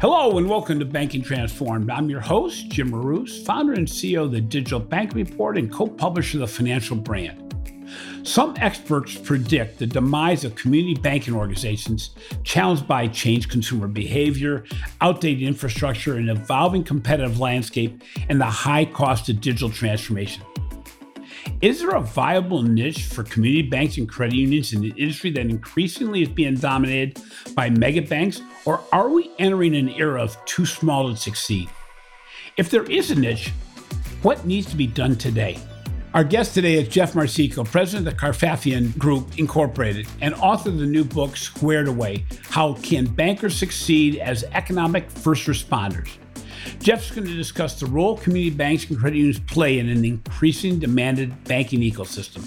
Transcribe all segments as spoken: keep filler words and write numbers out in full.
Hello and welcome to Banking Transformed. I'm your host, Jim Marus, founder and C E O of the Digital Banking Report and co-publisher of the Financial Brand. Some experts predict the demise of community banking organizations challenged by changed consumer behavior, outdated infrastructure, an evolving competitive landscape, and the high cost of digital transformation. Is there a viable niche for community banks and credit unions in an industry that increasingly is being dominated by mega banks, or are we entering an era of too small to succeed? If there is a niche, what needs to be done today? Our guest today is Jeff Marsico, president of the Kafafian Group, Incorporated, and author of the new book, Squared Away: How Can Bankers Succeed as Economic First Responders? Jeff's going to discuss the role community banks and credit unions play in an increasingly demanded banking ecosystem.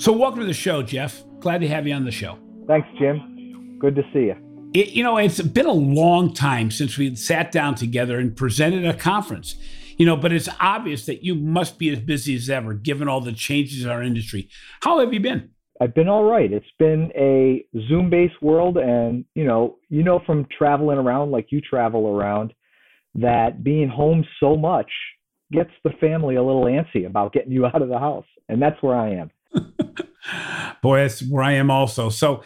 So welcome to the show, Jeff. Glad to have you on the show. Thanks, Jim. Good to see you. It, you know, it's been a long time since we sat down together and presented a conference, you know, but it's obvious that you must be as busy as ever, given all the changes in our industry. How have you been? I've been all right. It's been a Zoom-based world. And, you know, you know, from traveling around like you travel around, that being home so much gets the family a little antsy about getting you out of the house. And that's where I am. Boy, that's where I am also. So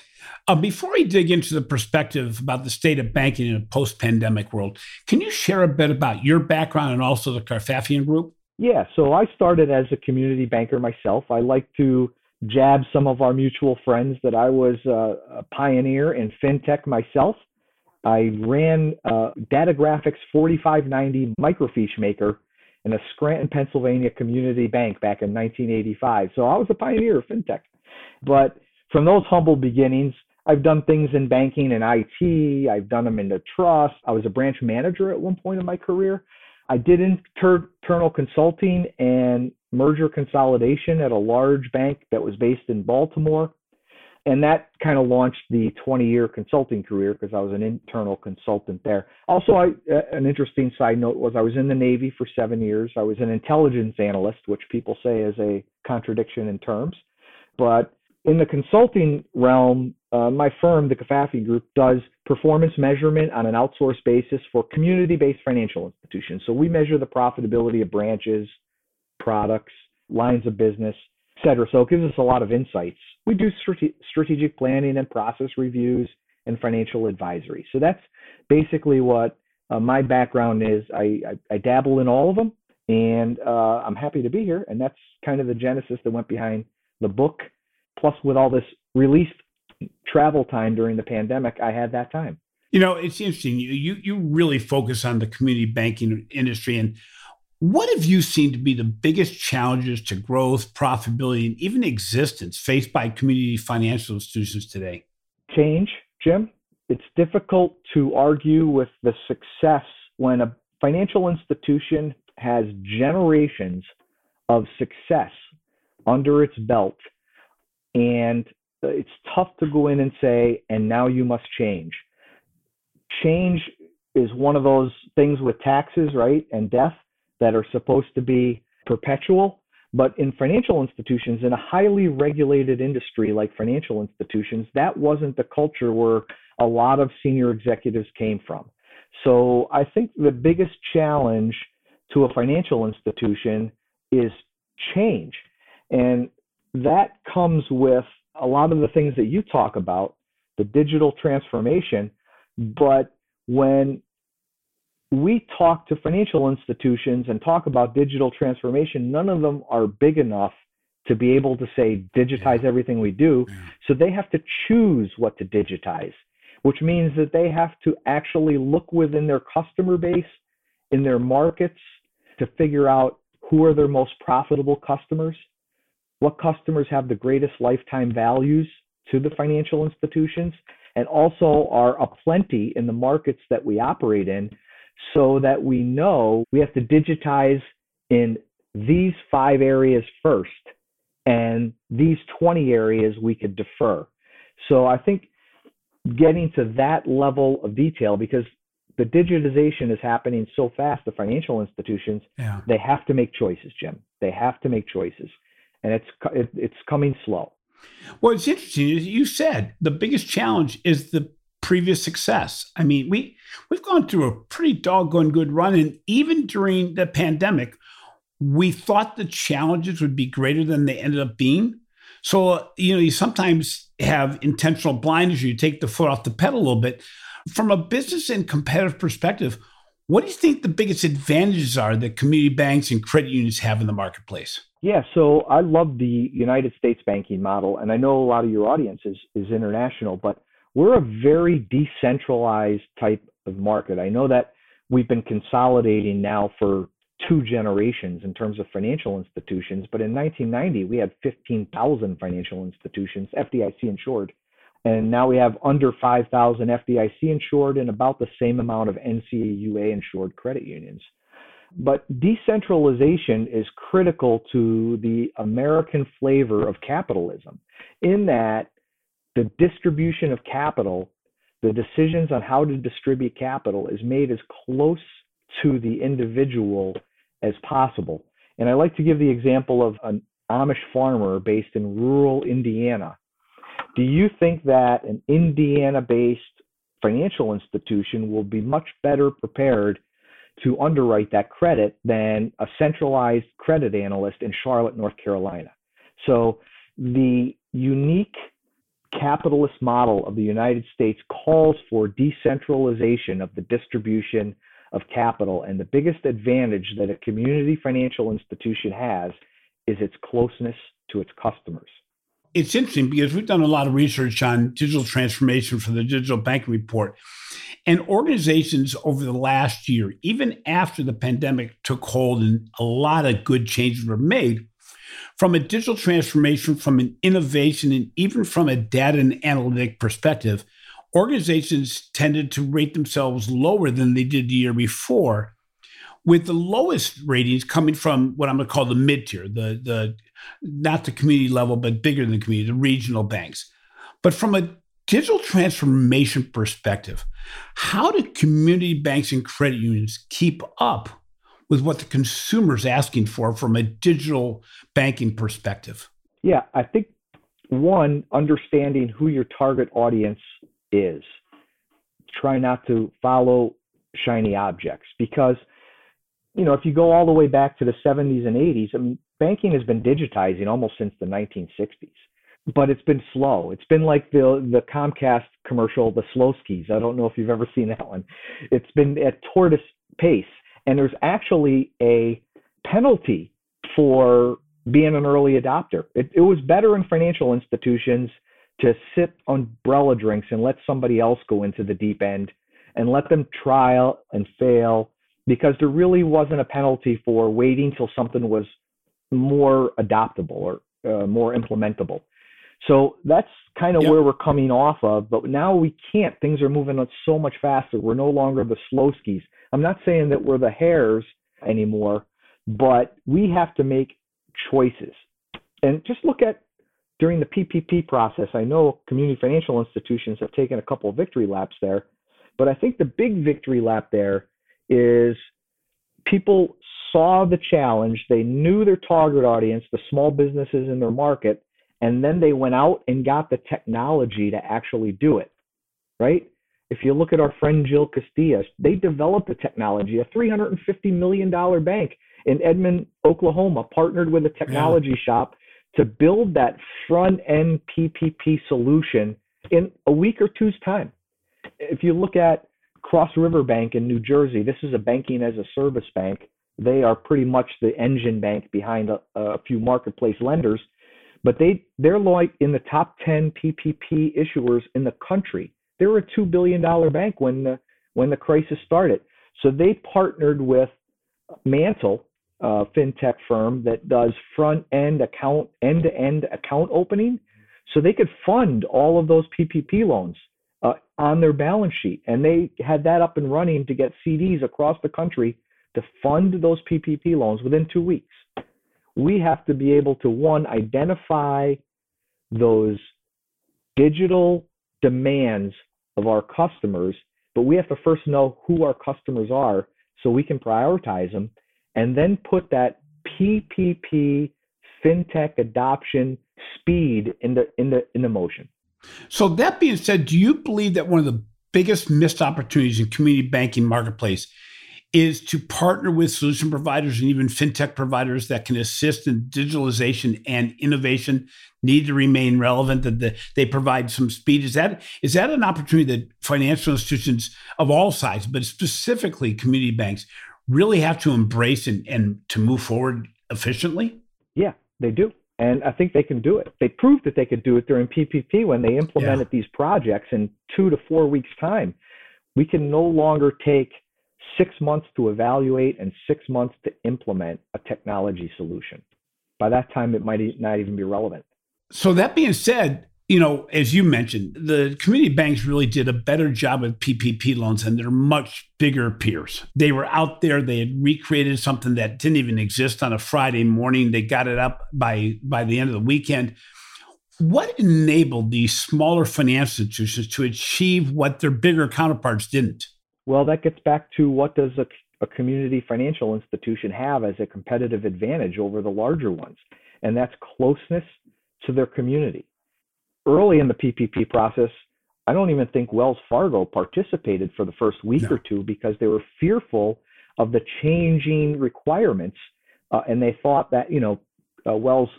uh, before we dig into the perspective about the state of banking in a post-pandemic world, can you share a bit about your background and also the Kafafian Group? Yeah, so I started as a community banker myself. I like to jab some of our mutual friends that I was uh, a pioneer in fintech myself. I ran uh, Datagraphics forty-five ninety microfiche maker in a Scranton, Pennsylvania community bank back in nineteen eighty-five. So I was a pioneer of fintech. But from those humble beginnings, I've done things in banking and I T. I've done them in the trust. I was a branch manager at one point in my career. I did internal consulting and merger consolidation at a large bank that was based in Baltimore. And that kind of launched the twenty-year consulting career because I was an internal consultant there. Also, I, uh, an interesting side note was I was in the Navy for seven years. I was an intelligence analyst, which people say is a contradiction in terms. But in the consulting realm, uh, my firm, the Kafafian Group, does performance measurement on an outsourced basis for community-based financial institutions. So we measure the profitability of branches, products, lines of business, et cetera. So it gives us a lot of insights. We do strate- strategic planning and process reviews and financial advisory. So that's basically what uh, my background is. I, I, I dabble in all of them, and uh, I'm happy to be here. And that's kind of the genesis that went behind the book. Plus, with all this released travel time during the pandemic, I had that time. You know, it's interesting. You you, you really focus on the community banking industry. And what have you seen to be the biggest challenges to growth, profitability, and even existence faced by community financial institutions today? Change, Jim. It's difficult to argue with the success when a financial institution has generations of success under its belt. And it's tough to go in and say, and now you must change. Change is one of those things with taxes, right, and death, that are supposed to be perpetual. But in financial institutions, in a highly regulated industry like financial institutions, that wasn't the culture where a lot of senior executives came from. So I think the biggest challenge to a financial institution is change. And that comes with a lot of the things that you talk about, the digital transformation. But when we talk to financial institutions and talk about digital transformation, none of them are big enough to be able to say, digitize everything we do. So they have to choose what to digitize, which means that they have to actually look within their customer base, in their markets, to figure out who are their most profitable customers, what customers have the greatest lifetime values to the financial institutions, and also are aplenty in the markets that we operate in, so that we know we have to digitize in these five areas first, and these twenty areas we could defer. So I think getting to that level of detail, because the digitization is happening so fast, the financial institutions, yeah. They have to make choices, Jim. They have to make choices, and it's it, it's coming slow. Well, it's interesting. As you said, the biggest challenge is the previous success. I mean, we, we've gone through a pretty doggone good run. And even during the pandemic, we thought the challenges would be greater than they ended up being. So, you know, you sometimes have intentional blinders. You take the foot off the pedal a little bit. From a business and competitive perspective, what do you think the biggest advantages are that community banks and credit unions have in the marketplace? Yeah, so I love the United States banking model, and I know a lot of your audience is, is international, but we're a very decentralized type of market. I know that we've been consolidating now for two generations in terms of financial institutions, but in nineteen ninety, we had fifteen thousand financial institutions, F D I C insured, and now we have under five thousand F D I C insured and about the same amount of N C U A insured credit unions. But decentralization is critical to the American flavor of capitalism, in that the distribution of capital, the decisions on how to distribute capital is made as close to the individual as possible. And I like to give the example of an Amish farmer based in rural Indiana. Do you think that an Indiana-based financial institution will be much better prepared to underwrite that credit than a centralized credit analyst in Charlotte, North Carolina? So the unique capitalist model of the United States calls for decentralization of the distribution of capital. And the biggest advantage that a community financial institution has is its closeness to its customers. It's interesting because we've done a lot of research on digital transformation for the Digital Banking Report. And organizations over the last year, even after the pandemic took hold and a lot of good changes were made, from a digital transformation, from an innovation, and even from a data and analytic perspective, organizations tended to rate themselves lower than they did the year before, with the lowest ratings coming from what I'm going to call the mid-tier, the the not the community level, but bigger than the community, the regional banks. But from a digital transformation perspective, how do community banks and credit unions keep up with what the consumer's asking for from a digital banking perspective? Yeah, I think, one, understanding who your target audience is. Try not to follow shiny objects, because you know, if you go all the way back to the seventies and eighties, I mean, banking has been digitizing almost since the nineteen sixties, but it's been slow. It's been like the the Comcast commercial, the slow skis. I don't know if you've ever seen that one. It's been at tortoise pace, and there's actually a penalty for being an early adopter. It, it was better in financial institutions to sip umbrella drinks and let somebody else go into the deep end and let them trial and fail, because there really wasn't a penalty for waiting till something was more adoptable or uh, more implementable. So that's kind of yep. where we're coming off of, but now we can't. Things are moving so much faster. We're no longer the slow skis. I'm not saying that we're the hares anymore, but we have to make choices. And just look at during the P P P process, I know community financial institutions have taken a couple of victory laps there, but I think the big victory lap there is people saw the challenge, they knew their target audience, the small businesses in their market, and then they went out and got the technology to actually do it, right? If you look at our friend Jill Castillas, they developed a technology, a three hundred fifty million dollars bank in Edmond, Oklahoma, partnered with a technology yeah. shop to build that front-end P P P solution in a week or two's time. If you look at Cross River Bank in New Jersey, this is a banking as a service bank. They are pretty much the engine bank behind a, a few marketplace lenders, but they, they're like in the top ten P P P issuers in the country. They were a two billion dollars bank when the, when the crisis started. So they partnered with Mantle, a fintech firm that does front-end account, end-to-end account opening, so they could fund all of those P P P loans Uh, on their balance sheet. And they had that up and running to get C Ds across the country to fund those P P P loans within two weeks. We have to be able to, one, identify those digital demands of our customers, but we have to first know who our customers are so we can prioritize them, and then put that P P P fintech adoption speed in the, in the, in the motion. So that being said, do you believe that one of the biggest missed opportunities in community banking marketplace is to partner with solution providers and even fintech providers that can assist in digitalization and innovation, need to remain relevant, that they provide some speed. Is that is that an opportunity that financial institutions of all sizes, but specifically community banks, really have to embrace and, and to move forward efficiently? Yeah, they do. And I think they can do it. They proved that they could do it during P P P when they implemented yeah. these projects in two to four weeks' time. We can no longer take six months to evaluate and six months to implement a technology solution. By that time, it might not even be relevant. So that being said, you know, as you mentioned, the community banks really did a better job with P P P loans than their much bigger peers. They were out there. They had recreated something that didn't even exist on a Friday morning. They got it up by, by the end of the weekend. What enabled these smaller financial institutions to achieve what their bigger counterparts didn't? Well, that gets back to what does a, a community financial institution have as a competitive advantage over the larger ones? And that's closeness to their community. Early in the P P P process, I don't even think Wells Fargo participated for the first week no. or two because they were fearful of the changing requirements. Uh, and they thought that, you know, uh, Wells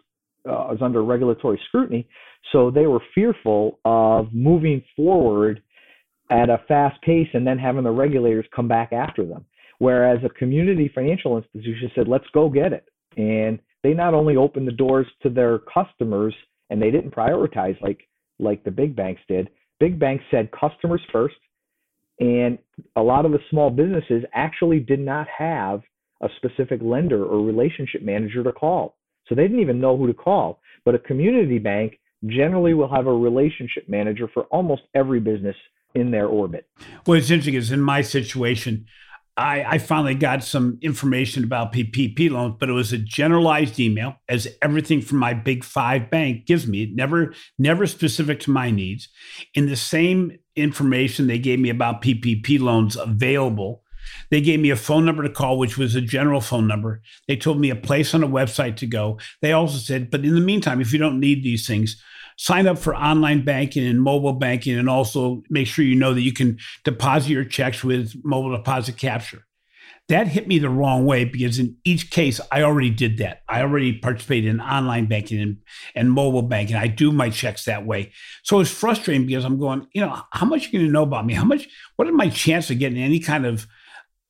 uh, was under regulatory scrutiny. So they were fearful of moving forward at a fast pace and then having the regulators come back after them. Whereas a community financial institution said, let's go get it. And they not only opened the doors to their customers, and they didn't prioritize like like the big banks did. Big banks said customers first, and a lot of the small businesses actually did not have a specific lender or relationship manager to call. So they didn't even know who to call. But a community bank generally will have a relationship manager for almost every business in their orbit. What's interesting is in my situation, I, I finally got some information about P P P loans, but it was a generalized email, as everything from my big five bank gives me. It never, never specific to my needs. In the same information they gave me about P P P loans available, they gave me a phone number to call, which was a general phone number. They told me a place on a website to go. They also said, but in the meantime, if you don't need these things, sign up for online banking and mobile banking, and also make sure you know that you can deposit your checks with mobile deposit capture. That hit me the wrong way because in each case, I already did that. I already participated in online banking and, and mobile banking. I do my checks that way. So it's frustrating because I'm going, you know, how much are you going to know about me? How much, what are my chances of getting any kind of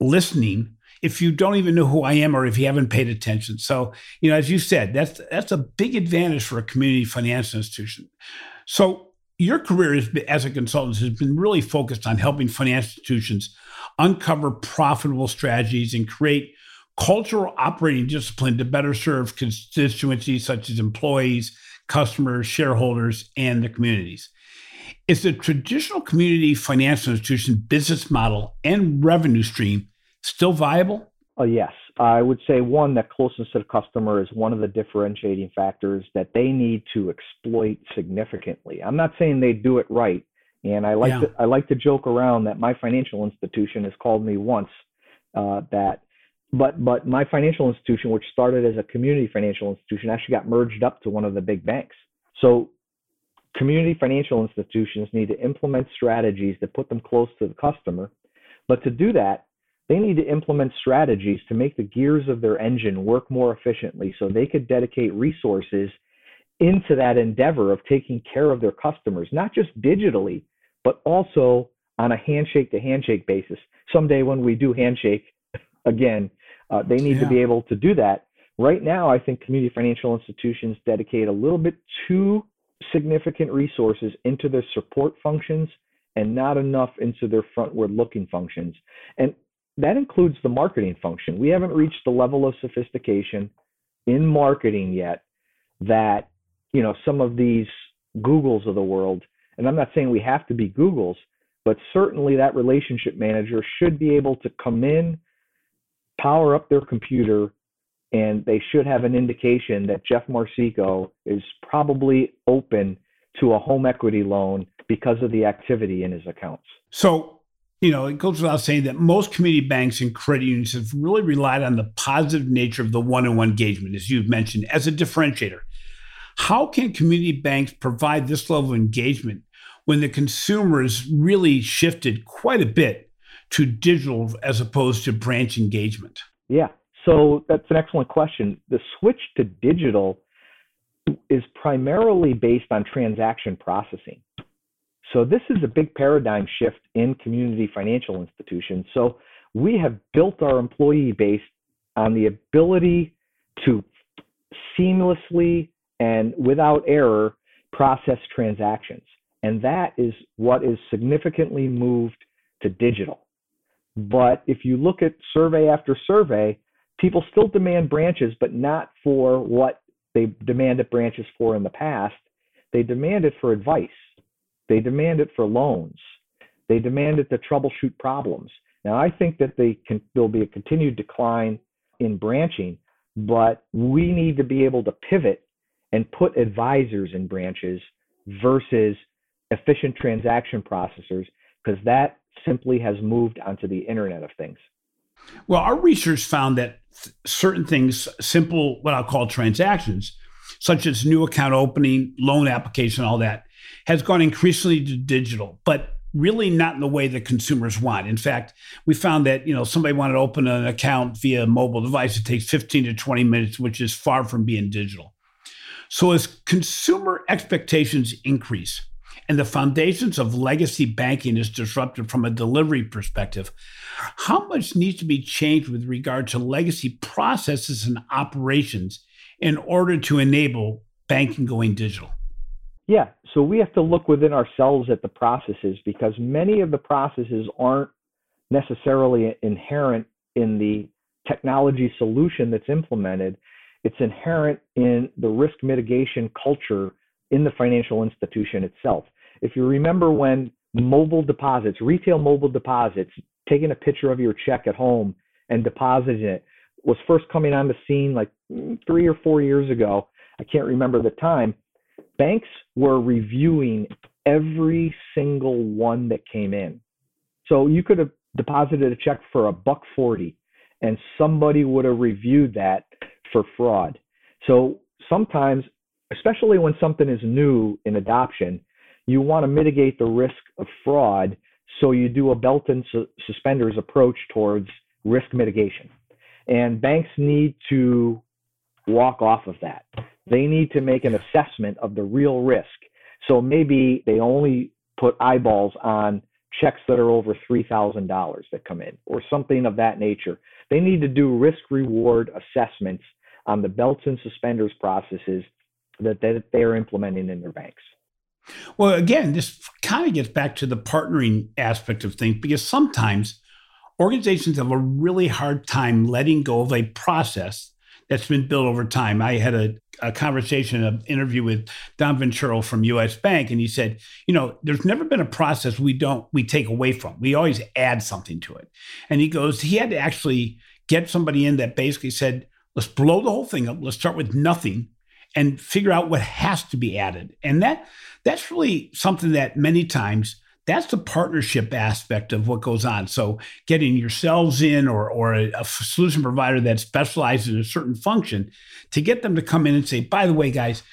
listening if you don't even know who I am or if you haven't paid attention? So, you know, as you said, that's that's a big advantage for a community financial institution. So your career is, as a consultant has been really focused on helping financial institutions uncover profitable strategies and create cultural operating discipline to better serve constituencies such as employees, customers, shareholders, and the communities. Is the traditional community financial institution business model and revenue stream still viable? Oh, yes. I would say, one, that closeness to the customer is one of the differentiating factors that they need to exploit significantly. I'm not saying they do it right. And I like, yeah. to, I like to joke around that my financial institution has called me once uh, that, but, but my financial institution, which started as a community financial institution, actually got merged up to one of the big banks. So community financial institutions need to implement strategies that put them close to the customer. But to do that, they need to implement strategies to make the gears of their engine work more efficiently so they could dedicate resources into that endeavor of taking care of their customers, not just digitally, but also on a handshake to handshake basis. Someday when we do handshake again, uh, they need yeah. to be able to do that. Right now, I think community financial institutions dedicate a little bit too significant resources into their support functions and not enough into their frontward looking functions. And that includes the marketing function. We haven't reached the level of sophistication in marketing yet that, you know, some of these Googles of the world, and I'm not saying we have to be Googles, but certainly that relationship manager should be able to come in, power up their computer, and they should have an indication that Jeff Marsico is probably open to a home equity loan because of the activity in his accounts. So, you know, it goes without saying that most community banks and credit unions have really relied on the positive nature of the one-on-one engagement, as you've mentioned, as a differentiator. How can community banks provide this level of engagement when the consumers really shifted quite a bit to digital as opposed to branch engagement? Yeah, so that's an excellent question. The switch to digital is primarily based on transaction processing. So this is a big paradigm shift in community financial institutions. So we have built our employee base on the ability to seamlessly and without error process transactions. And that is what is significantly moved to digital. But if you look at survey after survey, people still demand branches, but not for what they demanded branches for in the past. They demand it for advice. They demand it for loans. They demand it to troubleshoot problems. Now, I think that they can, there'll be a continued decline in branching, but we need to be able to pivot and put advisors in branches versus efficient transaction processors, because that simply has moved onto the Internet of Things. Well, our research found that th- certain things, simple, what I'll call transactions, such as new account opening, loan application, all that, has gone increasingly to digital, but really not in the way that consumers want. In fact, we found that, you know, somebody wanted to open an account via a mobile device, it takes fifteen to twenty minutes, which is far from being digital. So as consumer expectations increase, and the foundations of legacy banking is disrupted from a delivery perspective, how much needs to be changed with regard to legacy processes and operations in order to enable banking going digital? Yeah, so we have to look within ourselves at the processes, because many of the processes aren't necessarily inherent in the technology solution that's implemented. It's inherent in the risk mitigation culture in the financial institution itself. If you remember when mobile deposits, retail mobile deposits, taking a picture of your check at home and depositing it, was first coming on the scene like three or four years ago. I can't remember the time. Banks were reviewing every single one that came in. So you could have deposited a check for a buck forty, and somebody would have reviewed that for fraud. So sometimes, especially when something is new in adoption, you want to mitigate the risk of fraud, so you do a belt and su- suspenders approach towards risk mitigation. And banks need to walk off of that. They need to make an assessment of the real risk. So maybe they only put eyeballs on checks that are over three thousand dollars that come in, or something of that nature. They need to do risk-reward assessments on the belts and suspenders processes that they, that they are implementing in their banks. Well, again, this kind of gets back to the partnering aspect of things, because sometimes organizations have a really hard time letting go of a process that's been built over time. I had a, a conversation, an interview with Don Ventura from U S Bank, and he said, you know, there's never been a process we don't, we take away from. We always add something to it. And he goes, he had to actually get somebody in that basically said, let's blow the whole thing up. Let's start with nothing and figure out what has to be added. And that that's really something that many times, that's the partnership aspect of what goes on. So getting yourselves in, or or a, a solution provider that specializes in a certain function, to get them to come in and say, by the way, guys,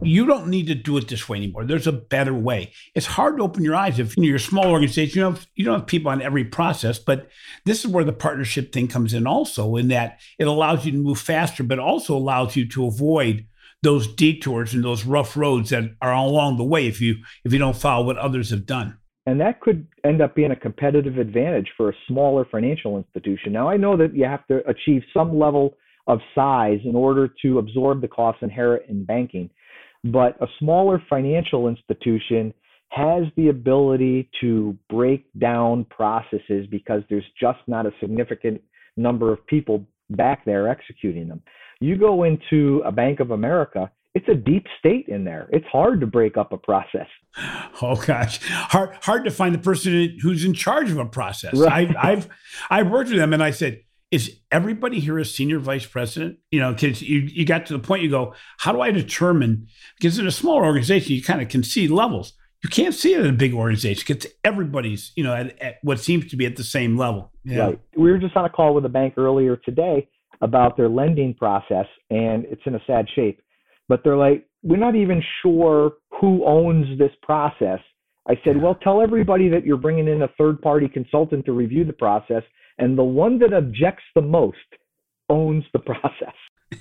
you don't need to do it this way anymore. There's a better way. It's hard to open your eyes if, you know, you're a small organization. You don't have, you don't have people on every process, but this is where the partnership thing comes in also, in that it allows you to move faster, but also allows you to avoid those detours and those rough roads that are along the way if you if you don't follow what others have done. And that could end up being a competitive advantage for a smaller financial institution. Now, I know that you have to achieve some level of size in order to absorb the costs inherent in banking, but a smaller financial institution has the ability to break down processes because there's just not a significant number of people back there executing them. You go into a Bank of America, it's a deep state in there. It's hard to break up a process. Oh gosh, hard hard to find the person who's in charge of a process. Right. I've I've I've worked with them, and I said, "Is everybody here a senior vice president?" You know, because you you got to the point you go, "How do I determine?" Because in a smaller organization, you kind of can see levels. You can't see it in a big organization because everybody's, you know, at, at what seems to be at the same level. Yeah. Right. We were just on a call with a bank earlier today about their lending process, and it's in a sad shape. But they're like, we're not even sure who owns this process. I said, well, tell everybody that you're bringing in a third-party consultant to review the process, and the one that objects the most owns the process.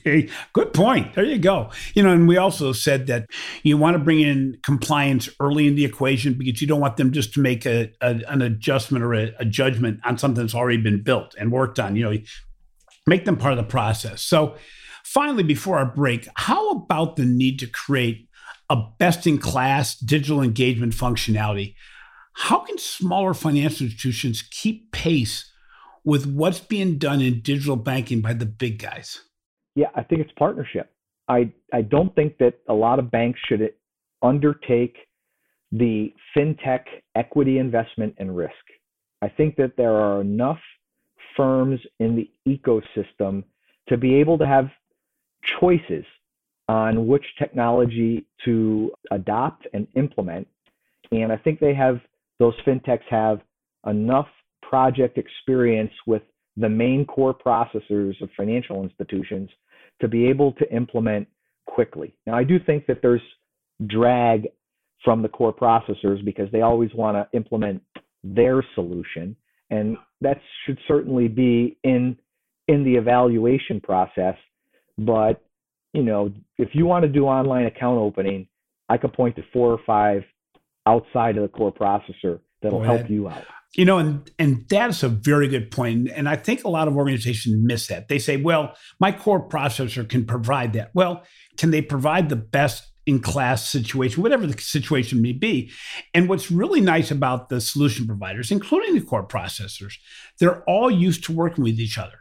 Hey, good point. There you go. You know, and we also said that you want to bring in compliance early in the equation because you don't want them just to make a, a an adjustment or a, a judgment on something that's already been built and worked on. You know, make them part of the process. So finally, before our break, how about the need to create a best-in-class digital engagement functionality? How can smaller financial institutions keep pace with what's being done in digital banking by the big guys? Yeah, I think it's partnership. I, I don't think that a lot of banks should undertake the fintech equity investment and risk. I think that there are enough firms in the ecosystem to be able to have choices on which technology to adopt and implement. And I think they have, those fintechs have enough project experience with the main core processors of financial institutions to be able to implement quickly. Now, I do think that there's drag from the core processors because they always want to implement their solution. And that should certainly be in, in the evaluation process. But, you know, if you want to do online account opening, I could point to four or five outside of the core processor that'll help you out. You know, and, and that's a very good point. And I think a lot of organizations miss that. They say, well, my core processor can provide that. Well, can they provide the best in class situation, whatever the situation may be? And what's really nice about the solution providers, including the core processors, they're all used to working with each other.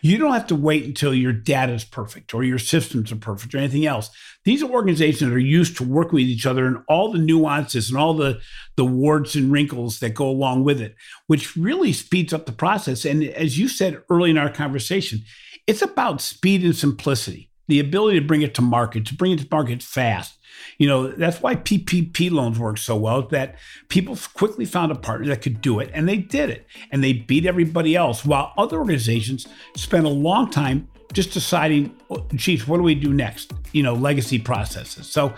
You don't have to wait until your data is perfect or your systems are perfect or anything else. These organizations are used to working with each other and all the nuances and all the, the warts and wrinkles that go along with it, which really speeds up the process. And as you said early in our conversation, it's about speed and simplicity, the ability to bring it to market, to bring it to market fast. You know, that's why P P P loans work so well, that people quickly found a partner that could do it, and they did it, and they beat everybody else, while other organizations spent a long time just deciding, oh, geez, what do we do next? You know, legacy processes. So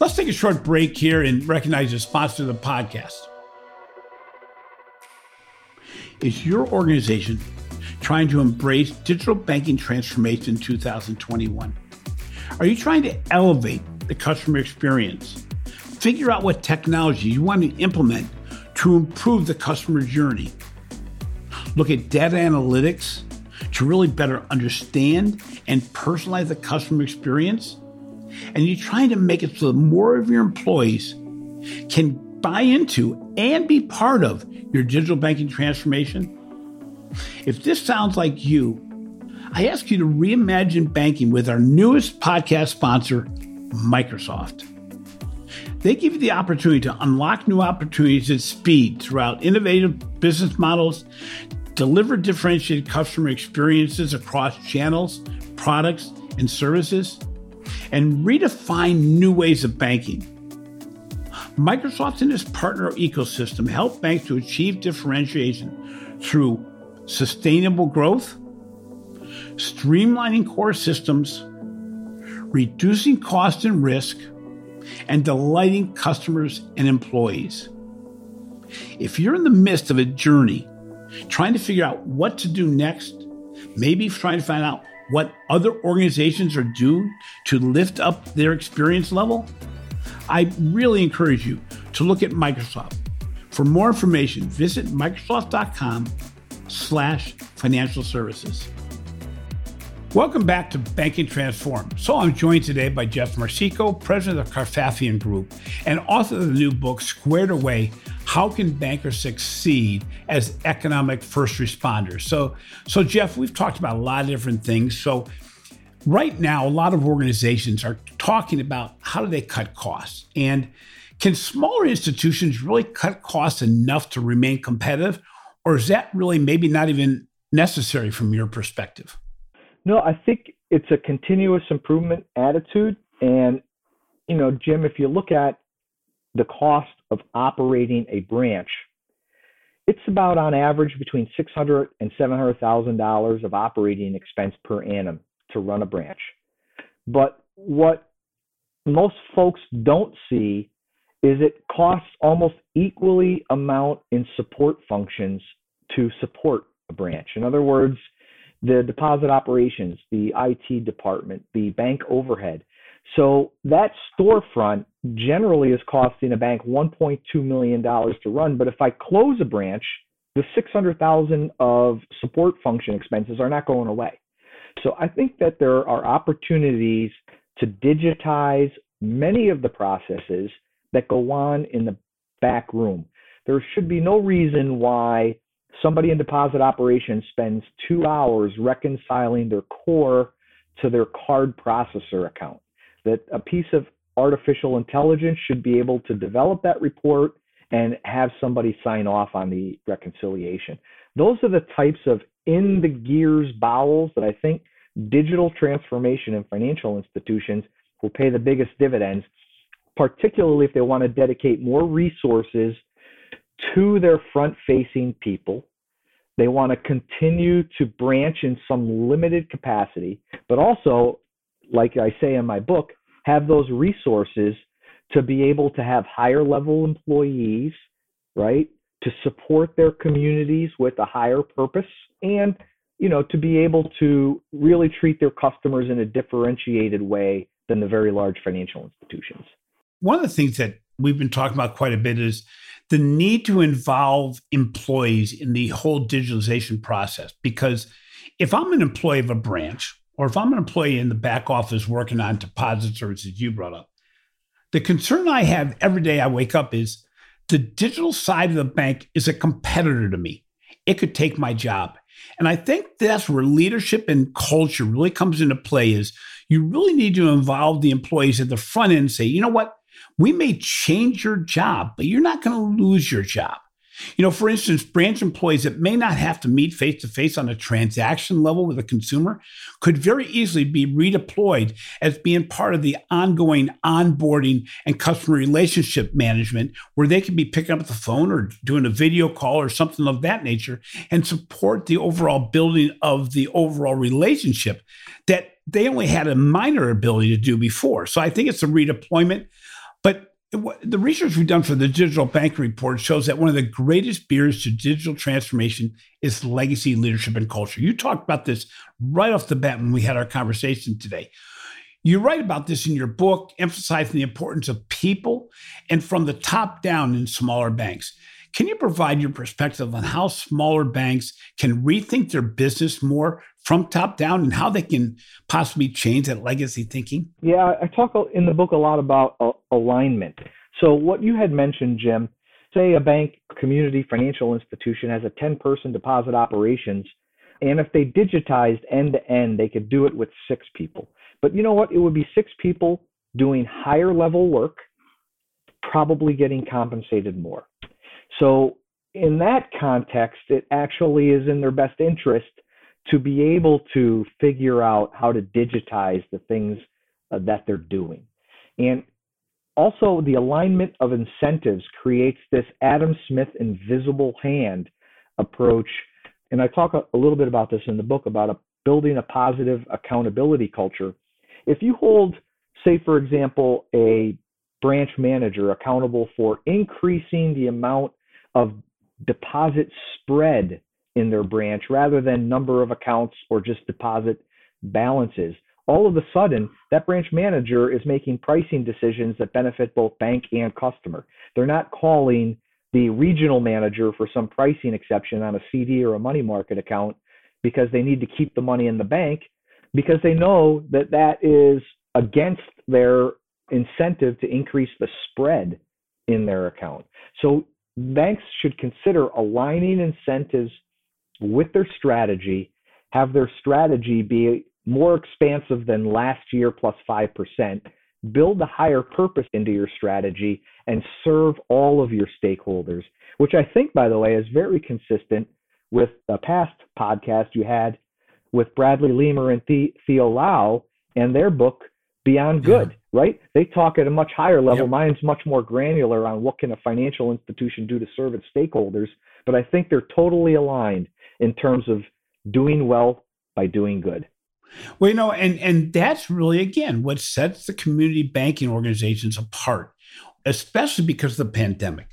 let's take a short break here and recognize the sponsor of the podcast. Is your organization trying to embrace digital banking transformation in two thousand twenty-one? Are you trying to elevate the customer experience? Figure out what technology you want to implement to improve the customer journey. Look at data analytics to really better understand and personalize the customer experience. And you're trying to make it so that more of your employees can buy into and be part of your digital banking transformation. If this sounds like you, I ask you to reimagine banking with our newest podcast sponsor, Microsoft. They give you the opportunity to unlock new opportunities at speed throughout innovative business models, deliver differentiated customer experiences across channels, products, and services, and redefine new ways of banking. Microsoft and its partner ecosystem help banks to achieve differentiation through sustainable growth, streamlining core systems, reducing cost and risk, and delighting customers and employees. If you're in the midst of a journey, trying to figure out what to do next, maybe trying to find out what other organizations are doing to lift up their experience level, I really encourage you to look at Microsoft. For more information, visit Microsoft.com slash financial services. Welcome back to Banking Transformed. So I'm joined today by Jeff Marsico, president of the Kafafian Group and author of the new book, Squared Away: How Can Bankers Succeed as Economic First Responders? So, so Jeff, we've talked about a lot of different things. So right now, a lot of organizations are talking about how do they cut costs? And can smaller institutions really cut costs enough to remain competitive? Or is that really maybe not even necessary from your perspective? No, I think it's a continuous improvement attitude. And, you know, Jim, if you look at the cost of operating a branch, it's about on average between six hundred thousand dollars and seven hundred thousand dollars of operating expense per annum to run a branch. But what most folks don't see is it costs almost equally amount in support functions to support a branch. In other words, the deposit operations, the I T department, the bank overhead. So that storefront generally is costing a bank one point two million dollars to run. But if I close a branch, the six hundred thousand dollars of support function expenses are not going away. So I think that there are opportunities to digitize many of the processes that go on in the back room. There should be no reason why somebody in deposit operations spends two hours reconciling their core to their card processor account. That a piece of artificial intelligence should be able to develop that report and have somebody sign off on the reconciliation. Those are the types of in the gears bowels that I think digital transformation in financial institutions will pay the biggest dividends, particularly if they want to dedicate more resources to their front-facing people. They want to continue to branch in some limited capacity, but also, like I say in my book, have those resources to be able to have higher-level employees, right, to support their communities with a higher purpose, and, you know, to be able to really treat their customers in a differentiated way than the very large financial institutions. One of the things that we've been talking about quite a bit is the need to involve employees in the whole digitalization process. Because if I'm an employee of a branch, or if I'm an employee in the back office working on deposit services you brought up, the concern I have every day I wake up is the digital side of the bank is a competitor to me. It could take my job. And I think that's where leadership and culture really comes into play, is you really need to involve the employees at the front end and say, you know what, we may change your job, but you're not going to lose your job. You know, for instance, branch employees that may not have to meet face-to-face on a transaction level with a consumer could very easily be redeployed as being part of the ongoing onboarding and customer relationship management, where they can be picking up the phone or doing a video call or something of that nature and support the overall building of the overall relationship that they only had a minor ability to do before. So I think it's a redeployment. But the research we've done for the Digital Banking Report shows that one of the greatest barriers to digital transformation is legacy leadership and culture. You talked about this right off the bat when we had our conversation today. You write about this in your book, emphasizing the importance of people and from the top down in smaller banks. Can you provide your perspective on how smaller banks can rethink their business more from top down and how they can possibly change that legacy thinking? Yeah, I talk in the book a lot about alignment. So what you had mentioned, Jim, say a bank, community financial institution has a ten-person deposit operations, and if they digitized end-to-end, they could do it with six people. But you know what? It would be six people doing higher-level work, probably getting compensated more. So in that context, it actually is in their best interest to be able to figure out how to digitize the things uh, that they're doing. And also the alignment of incentives creates this Adam Smith invisible hand approach. And I talk a, a little bit about this in the book, about a, building a positive accountability culture. If you hold, say, for example, a branch manager accountable for increasing the amount of deposit spread in their branch rather than number of accounts or just deposit balances, all of a sudden that branch manager is making pricing decisions that benefit both bank and customer. They're not calling the regional manager for some pricing exception on a C D or a money market account because they need to keep the money in the bank, because they know that that is against their incentive to increase the spread in their account. So banks should consider aligning incentives with their strategy, have their strategy be more expansive than last year plus five percent, build a higher purpose into your strategy, and serve all of your stakeholders, which I think, by the way, is very consistent with the past podcast you had with Bradley Leamer and the- Theo Lau and their book, Beyond Good, yeah. Right? They talk at a much higher level. Yep. Mine's much more granular on what can a financial institution do to serve its stakeholders. But I think they're totally aligned in terms of doing well by doing good. Well, you know, and, and that's really, again, what sets the community banking organizations apart. especially because of the pandemic.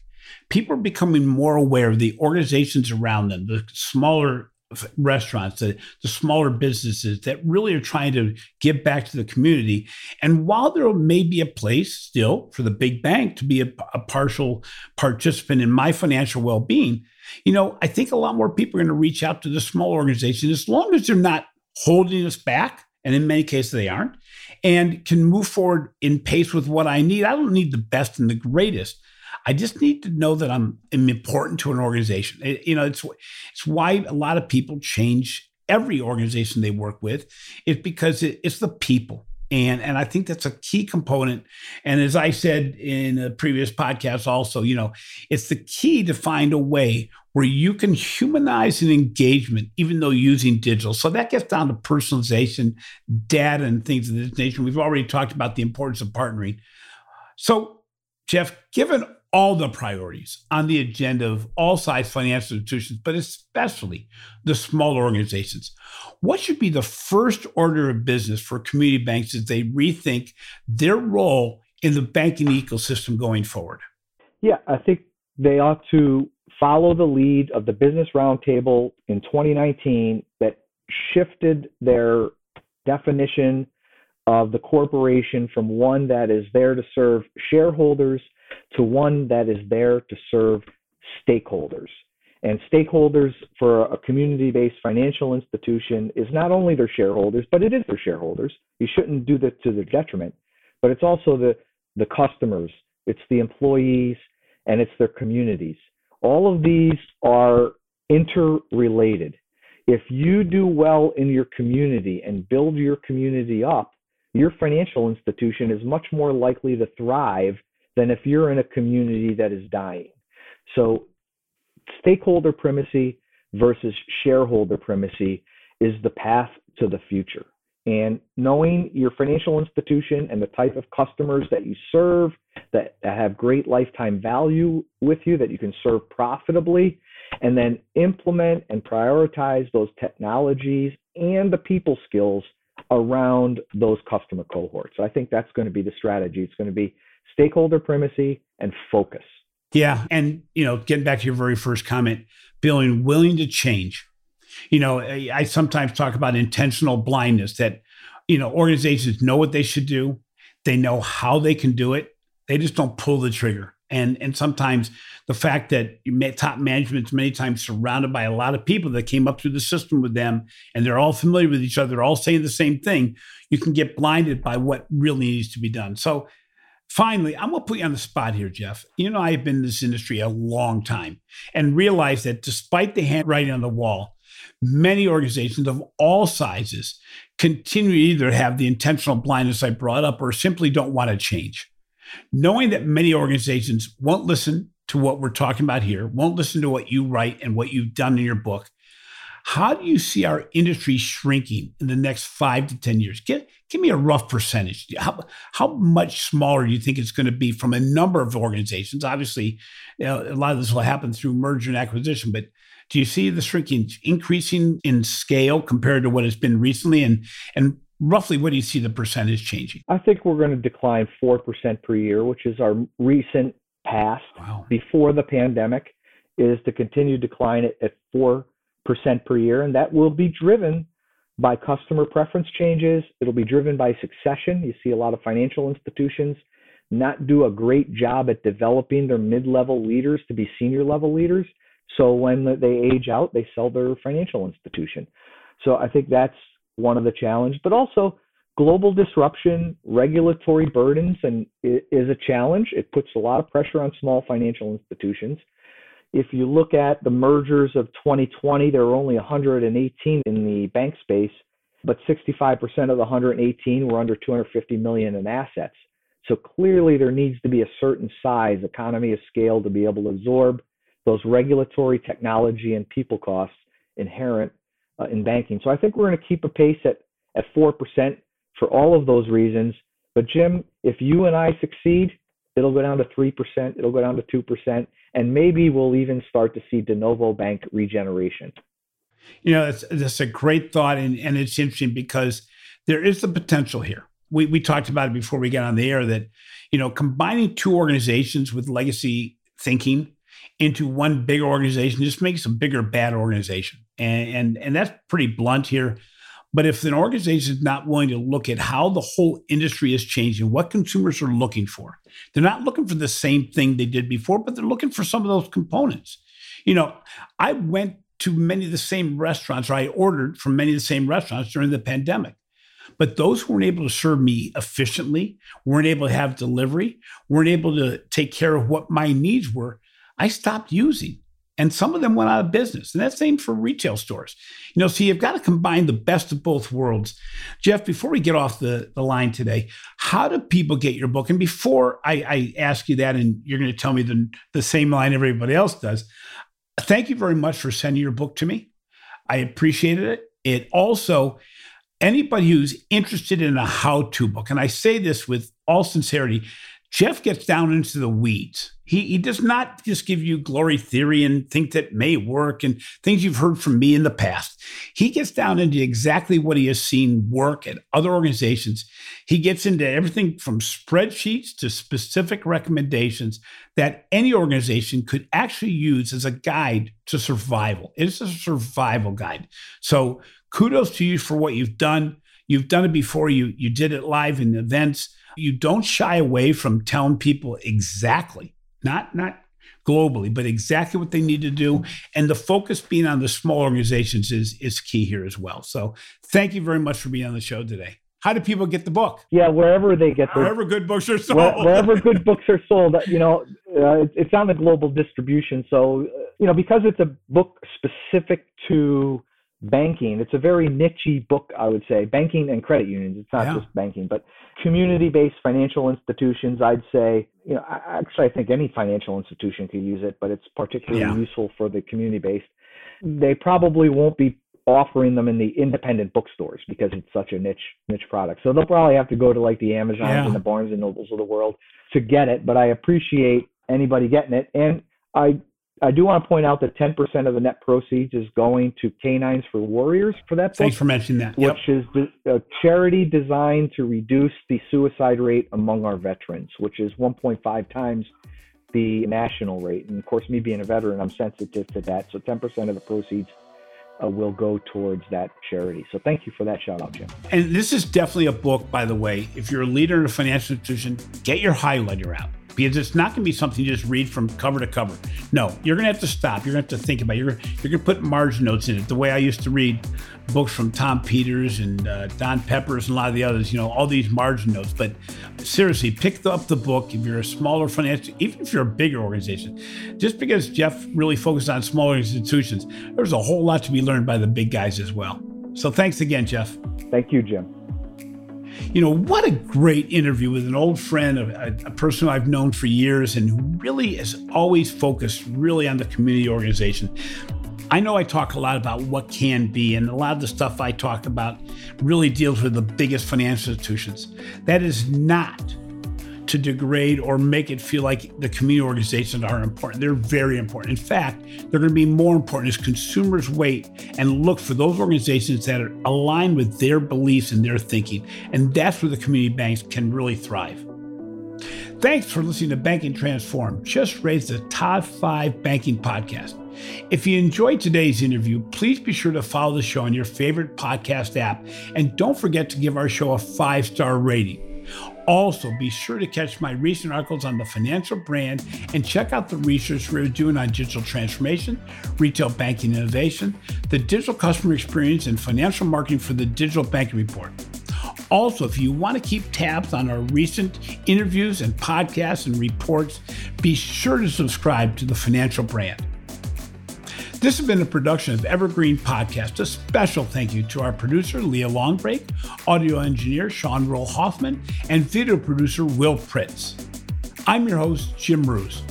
People are becoming more aware of the organizations around them, the smaller restaurants, the, the smaller businesses that really are trying to give back to the community. And while there may be a place still for the big bank to be a, a partial participant in my financial well-being, you know, I think a lot more people are going to reach out to the small organization as long as they're not holding us back. And in many cases, they aren't, and can move forward in pace with what I need. I don't need the best and the greatest. I just need to know that I'm, I'm important to an organization. It, you know, it's it's why a lot of people change every organization they work with. It's because it, it's the people. And and I think that's a key component. And as I said in a previous podcast also, you know, it's the key to find a way where you can humanize an engagement, even though using digital. So that gets down to personalization, data, and things of this nature. We've already talked about the importance of partnering. So, Jeff, given all the priorities on the agenda of all size financial institutions, but especially the small organizations, what should be the first order of business for community banks as they rethink their role in the banking ecosystem going forward? Yeah, I think they ought to follow the lead of the Business Roundtable in twenty nineteen that shifted their definition of the corporation from one that is there to serve shareholders to one that is there to serve stakeholders. And stakeholders for a community-based financial institution is not only their shareholders, but it is their shareholders. You shouldn't do that to their detriment, but it's also the, the customers, it's the employees, and it's their communities. All of these are interrelated. If you do well in your community and build your community up, your financial institution is much more likely to thrive than if you're in a community that is dying. So stakeholder primacy versus shareholder primacy is the path to the future. And knowing your financial institution and the type of customers that you serve that have great lifetime value with you, that you can serve profitably, and then implement and prioritize those technologies and the people skills around those customer cohorts. So I think that's going to be the strategy. It's going to be stakeholder primacy and focus. Yeah. And, you know, getting back to your very first comment, being willing to change. You know, I, I sometimes talk about intentional blindness that, you know, organizations know what they should do. They know how they can do it. They just don't pull the trigger. And and sometimes the fact that top management's many times surrounded by a lot of people that came up through the system with them, and they're all familiar with each other, they're all saying the same thing, you can get blinded by what really needs to be done. So finally, I'm going to put you on the spot here, Jeff. You know, I've been in this industry a long time and realized that despite the handwriting on the wall, many organizations of all sizes continue to either have the intentional blindness I brought up or simply don't want to change. Knowing that many organizations won't listen to what we're talking about here, won't listen to what you write and what you've done in your book, how do you see our industry shrinking in the next five to ten years? Give, give me a rough percentage. How, how much smaller do you think it's going to be from a number of organizations? Obviously, you know, a lot of this will happen through merger and acquisition, but do you see the shrinking increasing in scale compared to what it's been recently? And, and roughly, what do you see the percentage changing? I think we're going to decline four percent per year, which is our recent past. Wow. Before the pandemic, is to continue to decline at, at four percent. percent per year, and that will be driven by customer preference changes. It'll be driven by succession. You see a lot of financial institutions not do a great job at developing their mid-level leaders to be senior level leaders. So when they age out, they sell their financial institution. So I think that's one of the challenges, but also global disruption, regulatory burdens, and it is a challenge. It puts a lot of pressure on small financial institutions. If you look at the mergers of twenty twenty, there were only one hundred eighteen in the bank space, but sixty-five percent of the one hundred eighteen were under two hundred fifty million dollars in assets. So clearly there needs to be a certain size, economy of scale, to be able to absorb those regulatory, technology, and people costs inherent uh, in banking. So I think we're going to keep a pace at, at four percent for all of those reasons. But Jim, if you and I succeed, it'll go down to three percent, it'll go down to two percent, and maybe we'll even start to see de novo bank regeneration. You know, that's, that's a great thought, and, and it's interesting because there is the potential here. we, we talked about it before we got on the air that, you know, combining two organizations with legacy thinking into one big organization just makes a bigger, bad organization. And, and, and that's pretty blunt here. But if an organization is not willing to look at how the whole industry is changing, what consumers are looking for, they're not looking for the same thing they did before, but they're looking for some of those components. You know, I went to many of the same restaurants, or I ordered from many of the same restaurants during the pandemic. But those who weren't able to serve me efficiently, weren't able to have delivery, weren't able to take care of what my needs were, I stopped using. And some of them went out of business. And that's the same for retail stores. You know, so you've got to combine the best of both worlds. Jeff, before we get off the, the line today, how do people get your book? And before I, I ask you that, and you're going to tell me the, the same line everybody else does, thank you very much for sending your book to me. I appreciated it. It also, anybody who's interested in a how-to book, and I say this with all sincerity, Jeff gets down into the weeds. He he does not just give you glory theory and think that may work and things you've heard from me in the past. He gets down into exactly what he has seen work at other organizations. He gets into everything from spreadsheets to specific recommendations that any organization could actually use as a guide to survival. It's a survival guide. So kudos to you for what you've done. You've done it before. You, you did it live in events. You don't shy away from telling people exactly, not not globally, but exactly what they need to do. And the focus being on the small organizations is is key here as well. So thank you very much for being on the show today. How do people get the book? Yeah, wherever they get the Wherever good books are sold. Where, wherever good books are sold. You know, uh, it's on the global distribution. So, you know, because it's a book specific to banking, it's a very niche book, I would say, banking and credit unions. It's not yeah. just banking, but community-based financial institutions, I'd say, you know, actually, I think any financial institution could use it, but it's particularly yeah. useful for the community-based. They probably won't be offering them in the independent bookstores because it's such a niche niche product. So they'll probably have to go to like the Amazons yeah. and the Barnes and Nobles of the world to get it, but I appreciate anybody getting it. And I I do want to point out that ten percent of the net proceeds is going to Canines for Warriors for that book. Thanks for mentioning that. Yep. Which is a charity designed to reduce the suicide rate among our veterans, which is one point five times the national rate. And of course, me being a veteran, I'm sensitive to that. So ten percent of the proceeds Uh, will go towards that charity. So thank you for that shout out, Jim. And this is definitely a book, by the way. If you're a leader in a financial institution, get your highlighter out because it's not going to be something you just read from cover to cover. No, you're going to have to stop. You're going to have to think about it. You're, you're going to put margin notes in it. The way I used to read books from Tom Peters and uh, Don Peppers and a lot of the others, you know, all these margin notes. But seriously, pick up the book if you're a smaller financial, even if you're a bigger organization. Just because Jeff really focused on smaller institutions, there's a whole lot to be learned by the big guys as well. So thanks again, Jeff. Thank you, Jim. You know, what a great interview with an old friend, a, a person I've known for years and who really is always focused really on the community organization. I know I talk a lot about what can be, and a lot of the stuff I talk about really deals with the biggest financial institutions. That is not to degrade or make it feel like the community organizations are important. They're very important. In fact, they're going to be more important as consumers wait and look for those organizations that are aligned with their beliefs and their thinking. And that's where the community banks can really thrive. Thanks for listening to Banking Transform. Just raised the top five banking podcast. If you enjoyed today's interview, please be sure to follow the show on your favorite podcast app. And don't forget to give our show a five-star rating. Also, be sure to catch my recent articles on the financial brand and check out the research we're doing on digital transformation, retail banking innovation, the digital customer experience, and financial marketing for the Digital Banking Report. Also, if you want to keep tabs on our recent interviews and podcasts and reports, be sure to subscribe to the Financial Brand. This has been a production of Evergreen Podcast. A special thank you to our producer, Leah Longbreak, audio engineer, Sean Roll-Hoffman, and video producer, Will Pritz. I'm your host, Jim Marus.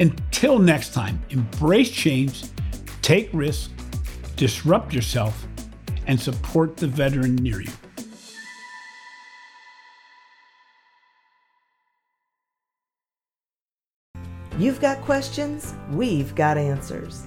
Until next time, embrace change, take risks, disrupt yourself, and support the veteran near you. You've got questions, we've got answers.